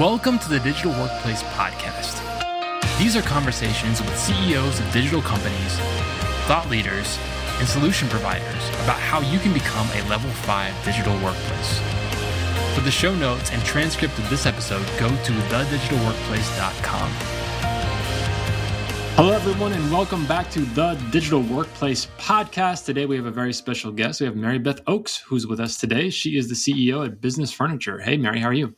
Welcome to the Digital Workplace Podcast. These are conversations with CEOs of digital companies, thought leaders, and solution providers about how you can become a level 5 digital workplace. For the show notes and transcript of this episode, go to thedigitalworkplace.com. Hello, everyone, and welcome back to the Digital Workplace Podcast. Today, we have a very special guest. We have Mary Beth Oakes, who's with us today. She is the CEO at Business Furniture. Hey, Mary, how are you?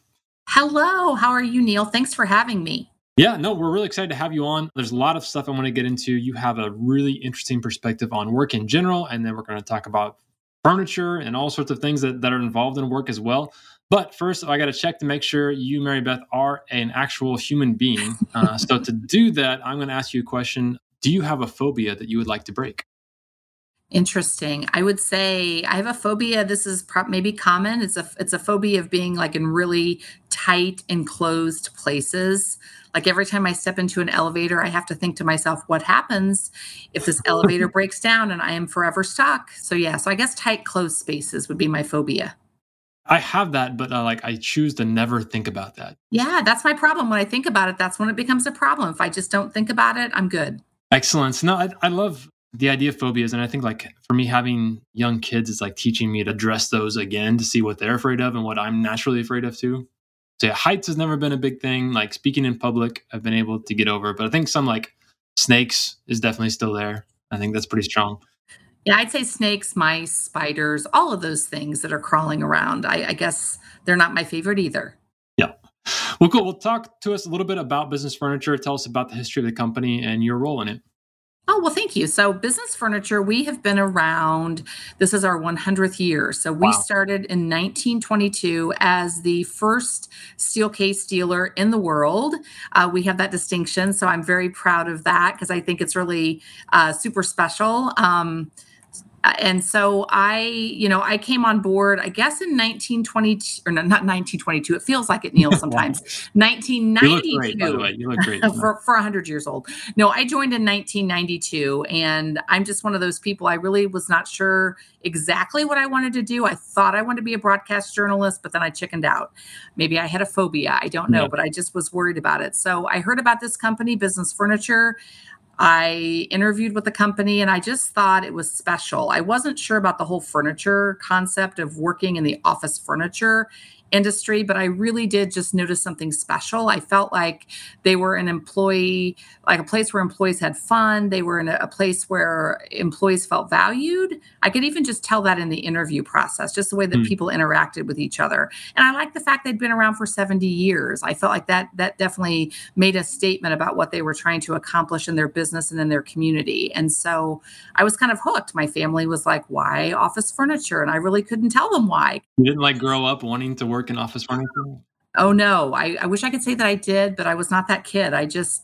Hello. How are you, Neil? Thanks for having me. Yeah, no, we're really excited to have you on. There's a lot of stuff I want to get into. You have a really interesting perspective on work in general, and then we're going to talk about furniture and all sorts of things that are involved in work as well. But first, I got to check to make sure you, Mary Beth, are an actual human being. So to do that, I'm going to ask you a question. Do you have a phobia that you would like to break? Interesting. I would say I have a phobia. This is maybe common. It's a phobia of being like in really tight, enclosed places. Like every time I step into an elevator, I have to think to myself, what happens if this elevator breaks down and I am forever stuck? So I guess tight, closed spaces would be my phobia. I have that, but I choose to never think about that. Yeah, that's my problem. When I think about it, that's when it becomes a problem. If I just don't think about it, I'm good. Excellent. No, I love the idea of phobias. And I think for me, having young kids is like teaching me to address those again, to see what they're afraid of and what I'm naturally afraid of too. So heights has never been a big thing. Like speaking in public, I've been able to get over. But I think some like snakes is definitely still there. I think that's pretty strong. Yeah, I'd say snakes, mice, spiders, all of those things that are crawling around. I guess they're not my favorite either. Yeah. Well, cool. Well, talk to us a little bit about Business Furniture. Tell us about the history of the company and your role in it. Oh, well, thank you. So Business Furniture, we have been around, this is our 100th year. So we started in 1922 as the first Steelcase dealer in the world. We have that distinction. So I'm very proud of that because I think it's really super special. And so I came on board, I guess in 1922, or no, not 1922. It feels like it, Neil, sometimes. 1992. You look great, by the way. You look great. for 100 years old. No, I joined in 1992, and I'm just one of those people. I really was not sure exactly what I wanted to do. I thought I wanted to be a broadcast journalist, but then I chickened out. Maybe I had a phobia. I don't know, But I just was worried about it. So I heard about this company, Business Furniture. I interviewed with the company and I just thought it was special. I wasn't sure about the whole furniture concept of working in the office furniture industry, but I really did just notice something special. I felt like they were like a place where employees had fun. They were in a place where employees felt valued. I could even just tell that in the interview process, just the way that people interacted with each other. And I liked the fact they'd been around for 70 years. I felt like that definitely made a statement about what they were trying to accomplish in their business and in their community. And so I was kind of hooked. My family was like, why office furniture? And I really couldn't tell them why. You didn't grow up wanting to work in office furniture? Oh, no. I wish I could say that I did, but I was not that kid. I just,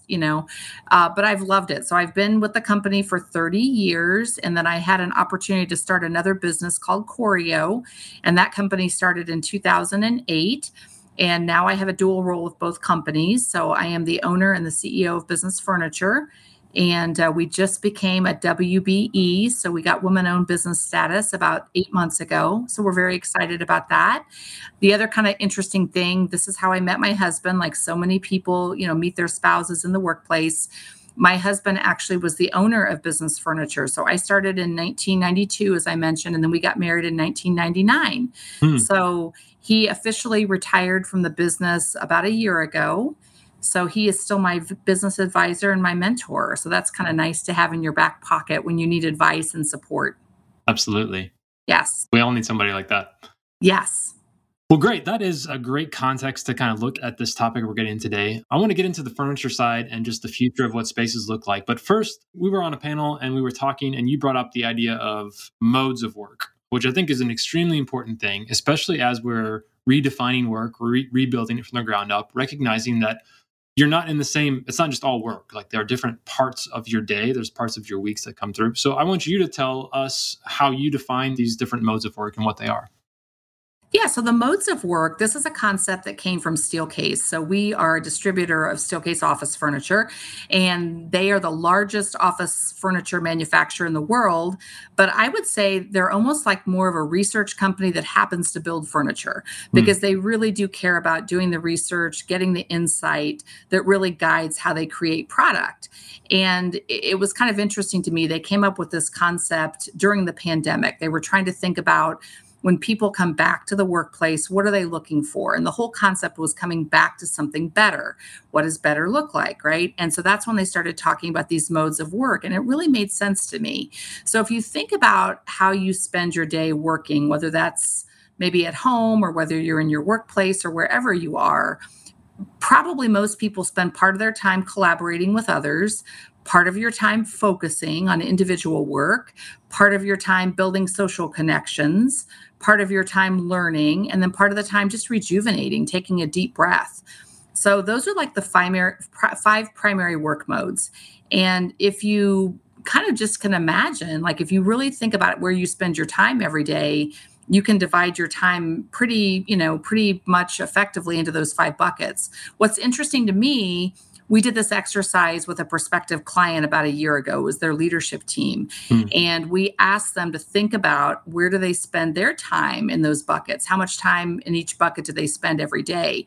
but I've loved it. So I've been with the company for 30 years. And then I had an opportunity to start another business called Corio. And that company started in 2008. And now I have a dual role with both companies. So I am the owner and the CEO of Business Furniture. And we just became a WBE. So we got woman-owned business status about 8 months ago. So we're very excited about that. The other kind of interesting thing, this is how I met my husband. Like so many people, meet their spouses in the workplace. My husband actually was the owner of Business Furniture. So I started in 1992, as I mentioned, and then we got married in 1999. So he officially retired from the business about a year ago. So he is still my business advisor and my mentor. So that's kind of nice to have in your back pocket when you need advice and support. Absolutely. Yes. We all need somebody like that. Yes. Well, great. That is a great context to kind of look at this topic we're getting today. I want to get into the furniture side and just the future of what spaces look like. But first, we were on a panel and we were talking and you brought up the idea of modes of work, which I think is an extremely important thing, especially as we're redefining work, rebuilding it from the ground up, recognizing that you're not in the same, it's not just all work. Like there are different parts of your day. There's parts of your weeks that come through. So I want you to tell us how you define these different modes of work and what they are. Yeah, so the modes of work, this is a concept that came from Steelcase. So we are a distributor of Steelcase office furniture, and they are the largest office furniture manufacturer in the world. But I would say they're almost like more of a research company that happens to build furniture, because they really do care about doing the research, getting the insight that really guides how they create product. And it was kind of interesting to me. They came up with this concept during the pandemic. They were trying to think about, when people come back to the workplace, what are they looking for? And the whole concept was coming back to something better. What does better look like, right? And so that's when they started talking about these modes of work, and it really made sense to me. So if you think about how you spend your day working, whether that's maybe at home or whether you're in your workplace or wherever you are, probably most people spend part of their time collaborating with others, part of your time focusing on individual work, part of your time building social connections, part of your time learning, and then part of the time just rejuvenating, taking a deep breath. So those are like the five primary work modes. And if you kind of just can imagine, like if you really think about where you spend your time every day, you can divide your time pretty much effectively into those five buckets. What's interesting to me, we did this exercise with a prospective client about a year ago. It was their leadership team. And we asked them to think about, where do they spend their time in those buckets? How much time in each bucket do they spend every day?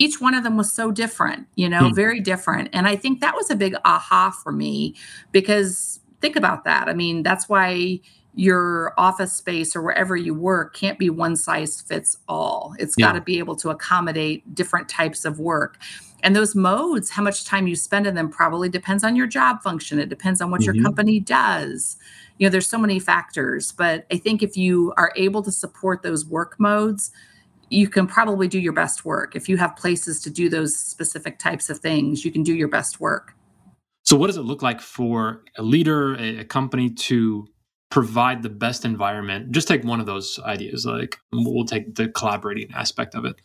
Each one of them was so different, very different. And I think that was a big aha for me, because think about that. I mean, that's why your office space or wherever you work can't be one size fits all. It's got to be able to accommodate different types of work. And those modes, how much time you spend in them probably depends on your job function. It depends on what your company does. You know, there's so many factors, but I think if you are able to support those work modes, you can probably do your best work. If you have places to do those specific types of things, you can do your best work. So what does it look like for a leader, a company to provide the best environment? Just take one of those ideas, like we'll take the collaborating aspect of it.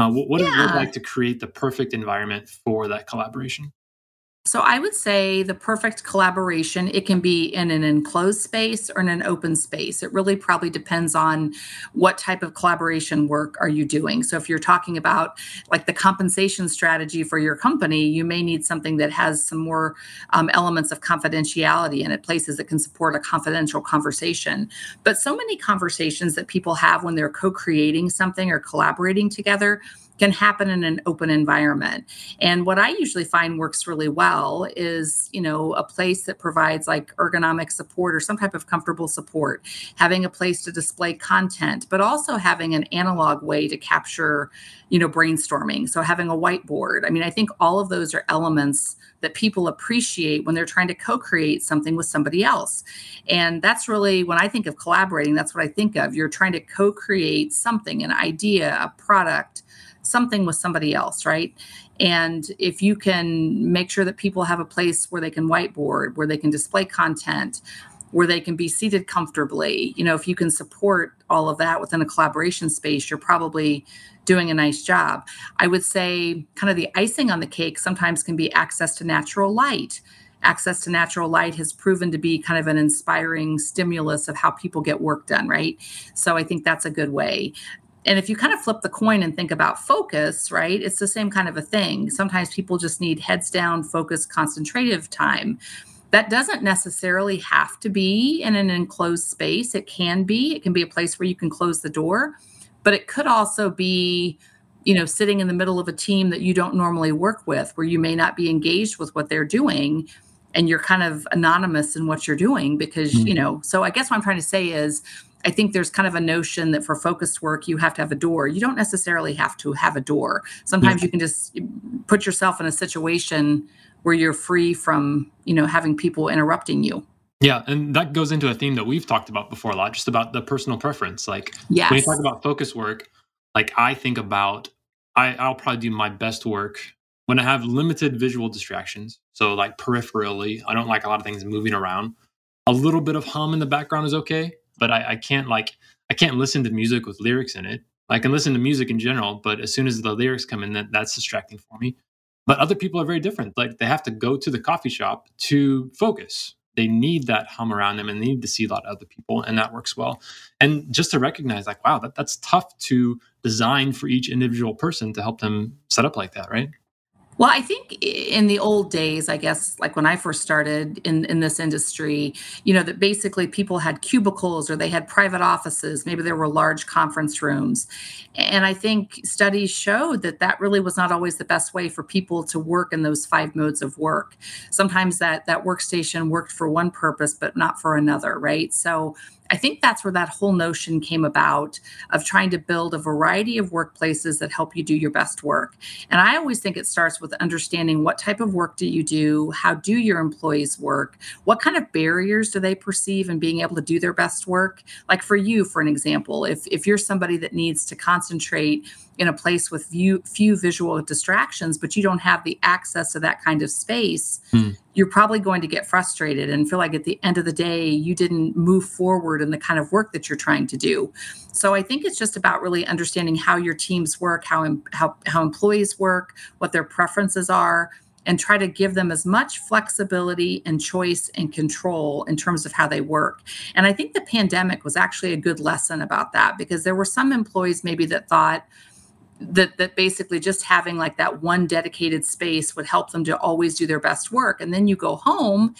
What does it look like to create the perfect environment for that collaboration? So I would say the perfect collaboration, it can be in an enclosed space or in an open space. It really probably depends on what type of collaboration work are you doing. So if you're talking about like the compensation strategy for your company, you may need something that has some more elements of confidentiality in it, places that can support a confidential conversation. But so many conversations that people have when they're co-creating something or collaborating together can happen in an open environment. And what I usually find works really well is, a place that provides like ergonomic support or some type of comfortable support, having a place to display content, but also having an analog way to capture, brainstorming. So having a whiteboard. I mean, I think all of those are elements that people appreciate when they're trying to co-create something with somebody else. And that's really, when I think of collaborating, that's what I think of. You're trying to co-create something, an idea, a product, something with somebody else, right? And if you can make sure that people have a place where they can whiteboard, where they can display content, where they can be seated comfortably, if you can support all of that within a collaboration space, you're probably doing a nice job. I would say kind of the icing on the cake sometimes can be access to natural light. Access to natural light has proven to be kind of an inspiring stimulus of how people get work done, right? So I think that's a good way. And if you kind of flip the coin and think about focus, right, it's the same kind of a thing. Sometimes people just need heads down, focus, concentrative time. That doesn't necessarily have to be in an enclosed space. It can be a place where you can close the door, but it could also be, sitting in the middle of a team that you don't normally work with, where you may not be engaged with what they're doing. And you're kind of anonymous in what you're doing because, so I guess what I'm trying to say is, I think there's kind of a notion that for focused work, you have to have a door. You don't necessarily have to have a door. Sometimes you can just put yourself in a situation where you're free from, having people interrupting you. Yeah. And that goes into a theme that we've talked about before a lot, just about the personal preference. Like when you talk about focused work, like I think about, I'll probably do my best work when I have limited visual distractions. So like peripherally, I don't like a lot of things moving around. A little bit of hum in the background is okay, but I can't listen to music with lyrics in it. I can listen to music in general, but as soon as the lyrics come in, that's distracting for me. But other people are very different. Like they have to go to the coffee shop to focus. They need that hum around them, and they need to see a lot of other people, and that works well. And just to recognize, like, wow, that's tough to design for each individual person to help them set up like that, right? Well, I think in the old days, I guess, like when I first started in this industry, you know, that basically people had cubicles or they had private offices. Maybe there were large conference rooms. And I think studies showed that that really was not always the best way for people to work in those five modes of work. Sometimes that workstation worked for one purpose, but not for another, right? So I think that's where that whole notion came about of trying to build a variety of workplaces that help you do your best work. And I always think it starts with understanding what type of work do you do? How do your employees work? What kind of barriers do they perceive in being able to do their best work? Like for you, for an example, if you're somebody that needs to concentrate in a place with few visual distractions, but you don't have the access to that kind of space, you're probably going to get frustrated and feel like at the end of the day, you didn't move forward in the kind of work that you're trying to do. So I think it's just about really understanding how your teams work, how employees work, what their preferences are, and try to give them as much flexibility and choice and control in terms of how they work. And I think the pandemic was actually a good lesson about that, because there were some employees maybe that thought, that basically just having like that one dedicated space would help them to always do their best work. And then you go home.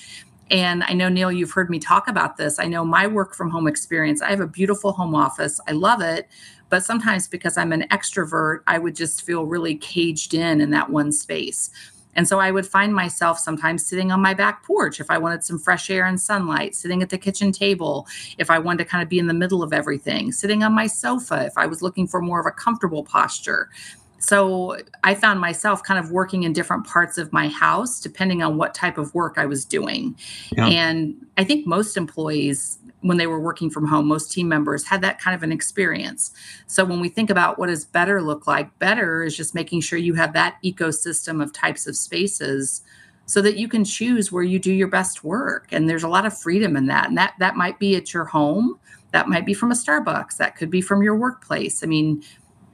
And I know, Neil, you've heard me talk about this. I know my work from home experience. I have a beautiful home office. I love it. But sometimes because I'm an extrovert, I would just feel really caged in that one space. And so I would find myself sometimes sitting on my back porch if I wanted some fresh air and sunlight, sitting at the kitchen table if I wanted to kind of be in the middle of everything, sitting on my sofa if I was looking for more of a comfortable posture. So I found myself kind of working in different parts of my house, depending on what type of work I was doing. Yeah. And I think most employees, when they were working from home, most team members had that kind of an experience. So when we think about what does better look like, better is just making sure you have that ecosystem of types of spaces so that you can choose where you do your best work. And there's a lot of freedom in that. And that might be at your home. That might be from a Starbucks. That could be from your workplace. I mean,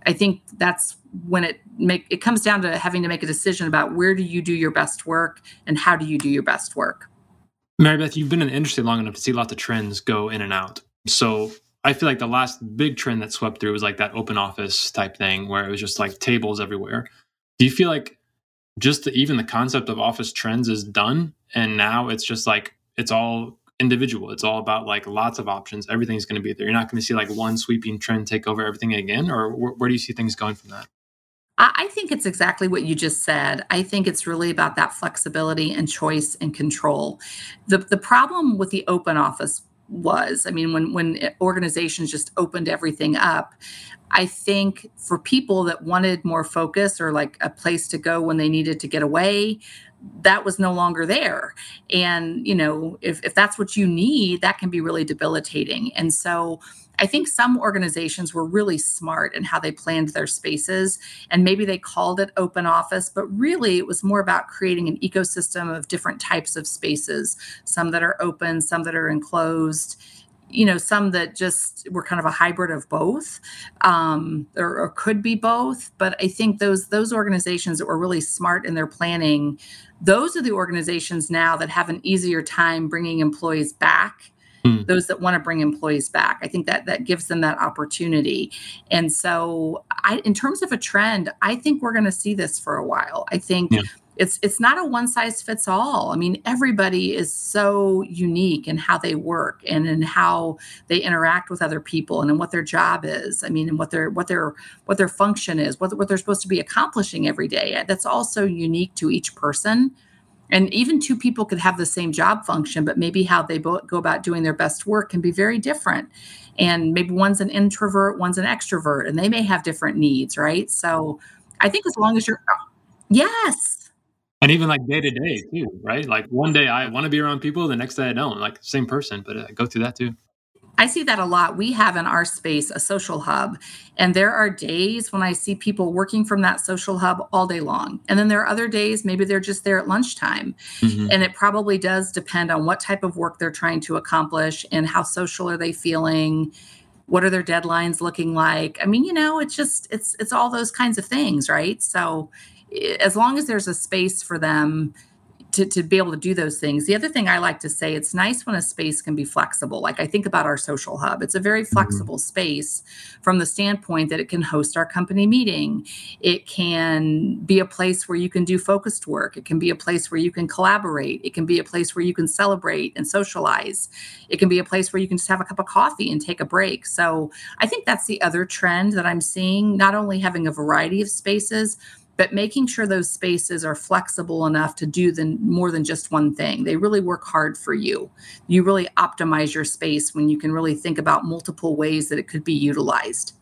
I think that's when it comes down to having to make a decision about where do you do your best work and how do you do your best work. Mary Beth, you've been in the industry long enough to see lots of trends go in and out. So I feel like the last big trend that swept through was like that open office type thing where it was just like tables everywhere. Do you feel like just even the concept of office trends is done? And now it's just like, it's all individual. It's all about like lots of options. Everything's going to be there. You're not going to see like one sweeping trend take over everything again, or where do you see things going from that? I think it's exactly what you just said. I think it's really about that flexibility and choice and control. The problem with the open office was, I mean, when organizations just opened everything up, I think for people that wanted more focus or like a place to go when they needed to get away, that was no longer there. And, you know, if that's what you need, that can be really debilitating. And so I think some organizations were really smart in how they planned their spaces, and maybe they called it open office, but really it was more about creating an ecosystem of different types of spaces, some that are open, some that are enclosed, you know, some that just were kind of a hybrid of both, or could be both. But I think those organizations that were really smart in their planning, those are the organizations now that have an easier time bringing employees back. Those that want to bring employees back. I think that gives them that opportunity. And so in terms of a trend, I think we're going to see this for a while. I think it's not a one size fits all. I mean, everybody is so unique in how they work and in how they interact with other people and in what their job is. I mean, and what their function is, what they're supposed to be accomplishing every day. That's also unique to each person. And even two people could have the same job function, but maybe how they both go about doing their best work can be very different. And maybe one's an introvert, one's an extrovert, and they may have different needs, right? So I think as long as you're... Yes. And even like day to day too, right? Like one day I want to be around people, the next day I don't. Like same person, but I go through that too. I see that a lot. We have in our space a social hub, and there are days when I see people working from that social hub all day long. And then there are other days, maybe they're just there at lunchtime. Mm-hmm. And it probably does depend on what type of work they're trying to accomplish and how social are they feeling? What are their deadlines looking like? I mean, you know, it's just, it's all those kinds of things, right? So as long as there's a space for them to be able to do those things. The other thing I like to say, it's nice when a space can be flexible. Like I think about our social hub. It's a very flexible space from the standpoint that it can host our company meeting. It can be a place where you can do focused work. It can be a place where you can collaborate. It can be a place where you can celebrate and socialize. It can be a place where you can just have a cup of coffee and take a break. So I think that's the other trend that I'm seeing, not only having a variety of spaces, but making sure those spaces are flexible enough to do more than just one thing. They really work hard for you. You really optimize your space when you can really think about multiple ways that it could be utilized.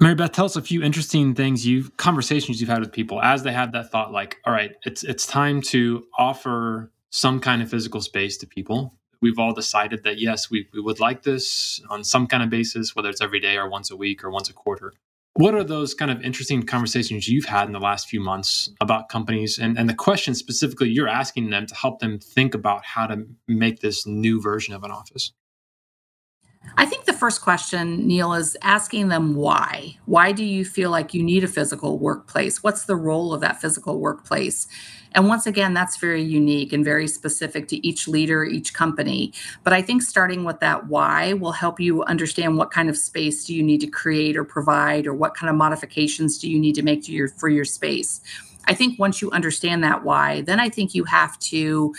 Mary Beth, tell us a few interesting things, conversations you've had with people as they had that thought like, all right, it's time to offer some kind of physical space to people. We've all decided that, yes, we would like this on some kind of basis, whether it's every day or once a week or once a quarter. What are those kind of interesting conversations you've had in the last few months about companies and the questions specifically you're asking them to help them think about how to make this new version of an office? I think the first question, Neil, is asking them why. Why do you feel like you need a physical workplace? What's the role of that physical workplace? And once again, that's very unique and very specific to each leader, each company. But I think starting with that why will help you understand what kind of space do you need to create or provide, or what kind of modifications do you need to make to your space. I think once you understand that why, then I think you have to,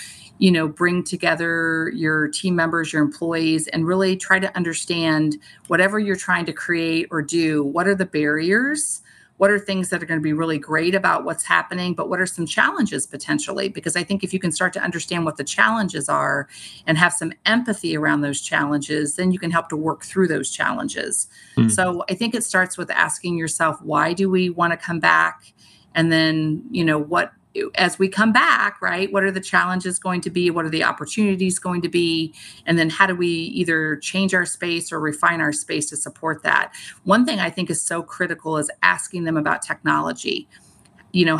bring together your team members, your employees, and really try to understand whatever you're trying to create or do. What are the barriers? What are things that are going to be really great about what's happening, but what are some challenges potentially? Because I think if you can start to understand what the challenges are and have some empathy around those challenges, then you can help to work through those challenges. So I think it starts with asking yourself, why do we want to come back? And then, what, as we come back, right, what are the challenges going to be? What are the opportunities going to be? And then how do we either change our space or refine our space to support that? One thing I think is so critical is asking them about technology.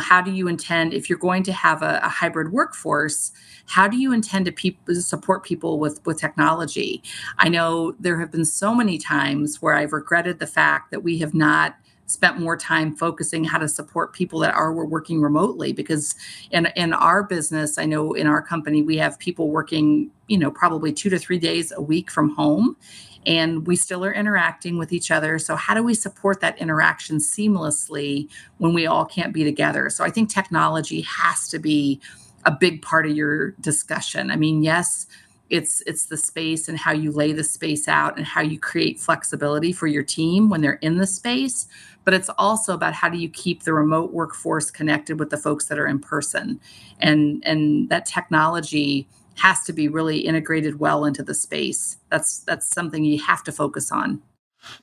How do you intend, if you're going to have a hybrid workforce, how do you intend to support people with technology? I know there have been so many times where I've regretted the fact that we have not spent more time focusing how to support people that were working remotely, because in our business, I know in our company, we have people working, probably 2 to 3 days a week from home, and we still are interacting with each other. So how do we support that interaction seamlessly when we all can't be together? So I think technology has to be a big part of your discussion. I mean, yes, it's the space and how you lay the space out and how you create flexibility for your team when they're in the space. But it's also about how do you keep the remote workforce connected with the folks that are in person. And that technology has to be really integrated well into the space. That's something you have to focus on.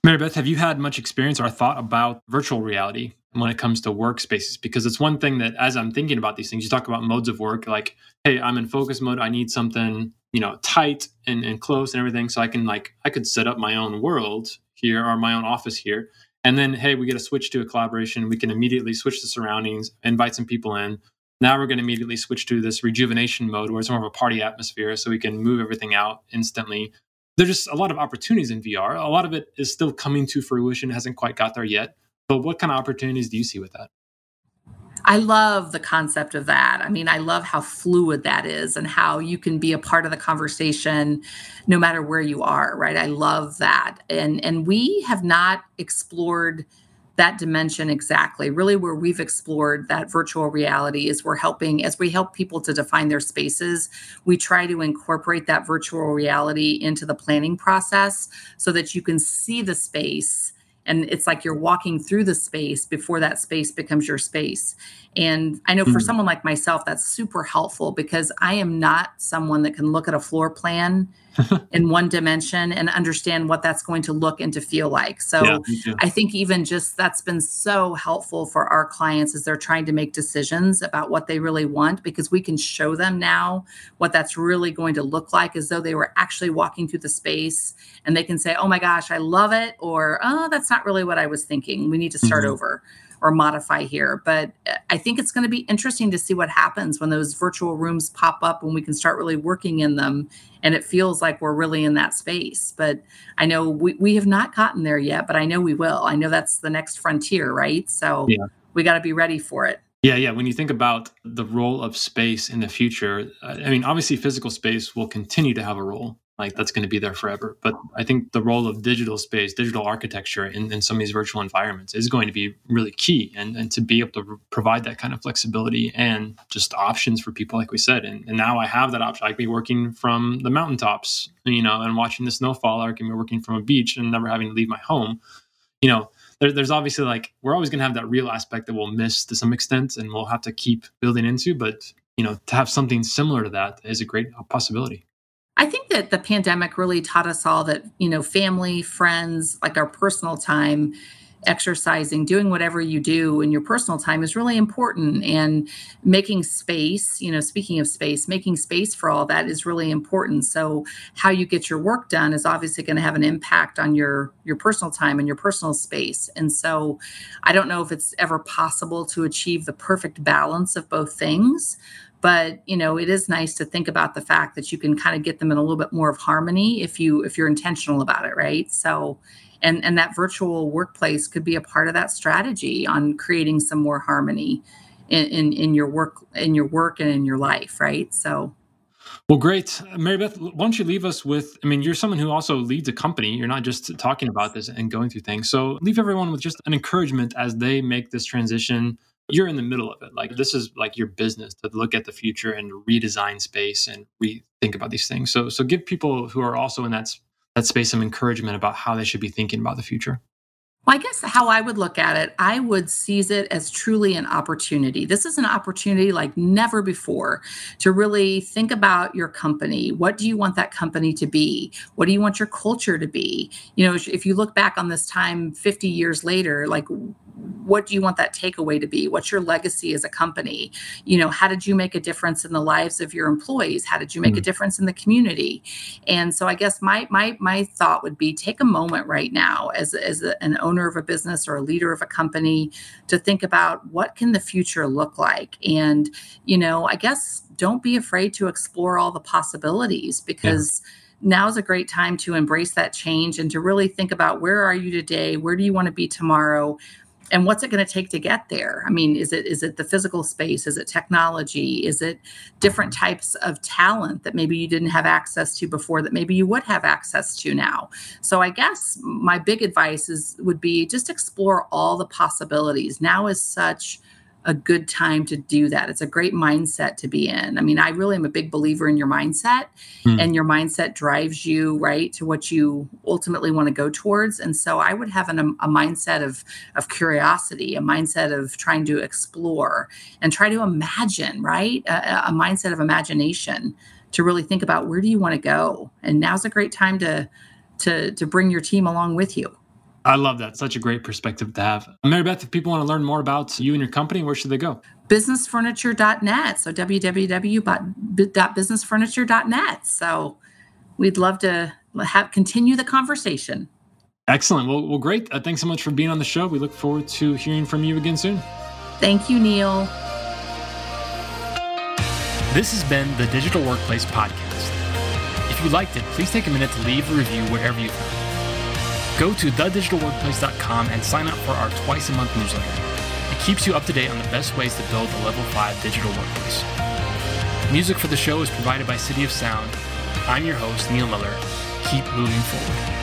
Mary Beth, have you had much experience or thought about virtual reality when it comes to workspaces? Because it's one thing that as I'm thinking about these things, you talk about modes of work, like, hey, I'm in focus mode. I need something, tight and close and everything. So I could set up my own world here or my own office here. And then, hey, we get to switch to a collaboration. We can immediately switch the surroundings, invite some people in. Now we're going to immediately switch to this rejuvenation mode where it's more of a party atmosphere so we can move everything out instantly. There's just a lot of opportunities in VR. A lot of it is still coming to fruition, hasn't quite got there yet. But what kind of opportunities do you see with that? I love the concept of that. I mean, I love how fluid that is and how you can be a part of the conversation no matter where you are, right? I love that. And we have not explored that dimension exactly. Really where we've explored that virtual reality is as we help people to define their spaces, we try to incorporate that virtual reality into the planning process so that you can see the space. And it's like you're walking through the space before that space becomes your space. And I know for someone like myself, that's super helpful because I am not someone that can look at a floor plan in one dimension and understand what that's going to look and to feel like. So yeah, I think even just that's been so helpful for our clients as they're trying to make decisions about what they really want, because we can show them now what that's really going to look like as though they were actually walking through the space, and they can say, oh my gosh, I love it. Or, oh, that's not really what I was thinking. We need to start over or modify here. But I think it's going to be interesting to see what happens when those virtual rooms pop up, when we can start really working in them. And it feels like we're really in that space. But I know we have not gotten there yet, but I know we will. I know that's the next frontier, right? So we got to be ready for it. Yeah. When you think about the role of space in the future, I mean, obviously physical space will continue to have a role. Like that's going to be there forever. But I think the role of digital space, digital architecture in some of these virtual environments is going to be really key. And to be able to provide that kind of flexibility and just options for people, like we said. And now I have that option. I can be working from the mountaintops, you know, and watching the snowfall, or I can be working from a beach and never having to leave my home. You know, there's obviously like, we're always going to have that real aspect that we'll miss to some extent and we'll have to keep building into. But, you know, to have something similar to that is a great possibility. I think that the pandemic really taught us all that, you know, family, friends, like our personal time, exercising, doing whatever you do in your personal time is really important. And making space, you know, speaking of space, making space for all that is really important. So how you get your work done is obviously going to have an impact on your personal time and your personal space. And so I don't know if it's ever possible to achieve the perfect balance of both things. But, you know, it is nice to think about the fact that you can kind of get them in a little bit more of harmony if you're intentional about it, right? So, and that virtual workplace could be a part of that strategy on creating some more harmony in your work and in your life, right? So. Well, great. Mary Beth, why don't you leave us with, I mean, you're someone who also leads a company. You're not just talking about this and going through things. So leave everyone with just an encouragement as they make this transition. You're in the middle of it. Like this is like your business to look at the future and redesign space and rethink about these things. So give people who are also in that space some encouragement about how they should be thinking about the future. Well, I guess how I would look at it, I would seize it as truly an opportunity. This is an opportunity like never before to really think about your company. What do you want that company to be? What do you want your culture to be? You know, if you look back on this time 50 years later, like what do you want that takeaway to be? What's your legacy as a company? You know, how did you make a difference in the lives of your employees? How did you make a difference in the community? And so I guess my thought would be take a moment right now as an owner of a business or a leader of a company to think about what can the future look like? And, you know, I guess don't be afraid to explore all the possibilities because now is a great time to embrace that change and to really think about where are you today? Where do you want to be tomorrow? And what's it going to take to get there? I mean, is it the physical space? Is it technology? Is it different types of talent that maybe you didn't have access to before that maybe you would have access to now? So I guess my big advice would be just explore all the possibilities. Now is such a good time to do that. It's a great mindset to be in. I mean, I really am a big believer in your mindset and your mindset drives you right to what you ultimately want to go towards. And so I would have a mindset of curiosity, a mindset of trying to explore and try to imagine, right? A mindset of imagination to really think about where do you want to go? And now's a great time to bring your team along with you. I love that. Such a great perspective to have. Mary Beth, if people want to learn more about you and your company, where should they go? Businessfurniture.net. So www.businessfurniture.net. So we'd love to continue the conversation. Excellent. Well, great. Thanks so much for being on the show. We look forward to hearing from you again soon. Thank you, Neil. This has been the Digital Workplace Podcast. If you liked it, please take a minute to leave a review wherever you found it. Go to thedigitalworkplace.com and sign up for our twice-a-month newsletter. It keeps you up to date on the best ways to build a Level 5 digital workplace. Music for the show is provided by City of Sound. I'm your host, Neil Miller. Keep moving forward.